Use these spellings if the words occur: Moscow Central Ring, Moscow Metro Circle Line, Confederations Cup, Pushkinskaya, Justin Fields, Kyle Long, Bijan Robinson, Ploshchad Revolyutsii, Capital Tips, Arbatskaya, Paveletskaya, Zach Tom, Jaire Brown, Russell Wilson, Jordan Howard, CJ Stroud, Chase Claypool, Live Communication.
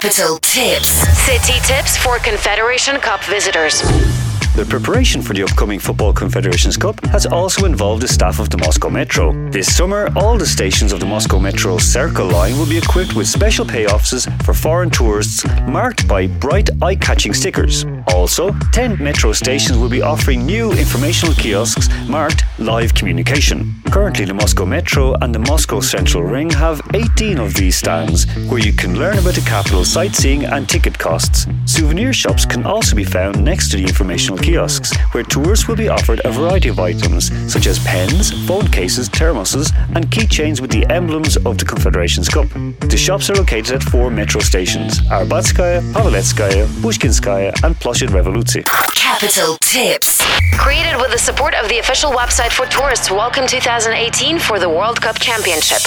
Capital Tips. City tips for Confederation Cup visitors. The preparation for the upcoming Football Confederations Cup has also involved the staff of the Moscow Metro. This summer, all the stations of the Moscow Metro Circle Line will be equipped with special pay offices for foreign tourists marked by bright, eye-catching stickers. Also, 10 metro stations will be offering new informational kiosks marked Live Communication. Currently, the Moscow Metro and the Moscow Central Ring have 18 of these stands, where you can learn about the capital, sightseeing and ticket costs. Souvenir shops can also be found next to the informational kiosks, where tours will be offered a variety of items such as pens, phone cases, thermoses and keychains with the emblems of the Confederations Cup. The shops are located at 4 metro stations: Arbatskaya, Paveletskaya, Pushkinskaya and Ploshchad Revolyutsii. Capital Tips. Created with the support of the official website for tourists. Welcome 2018 for the World Cup Championship.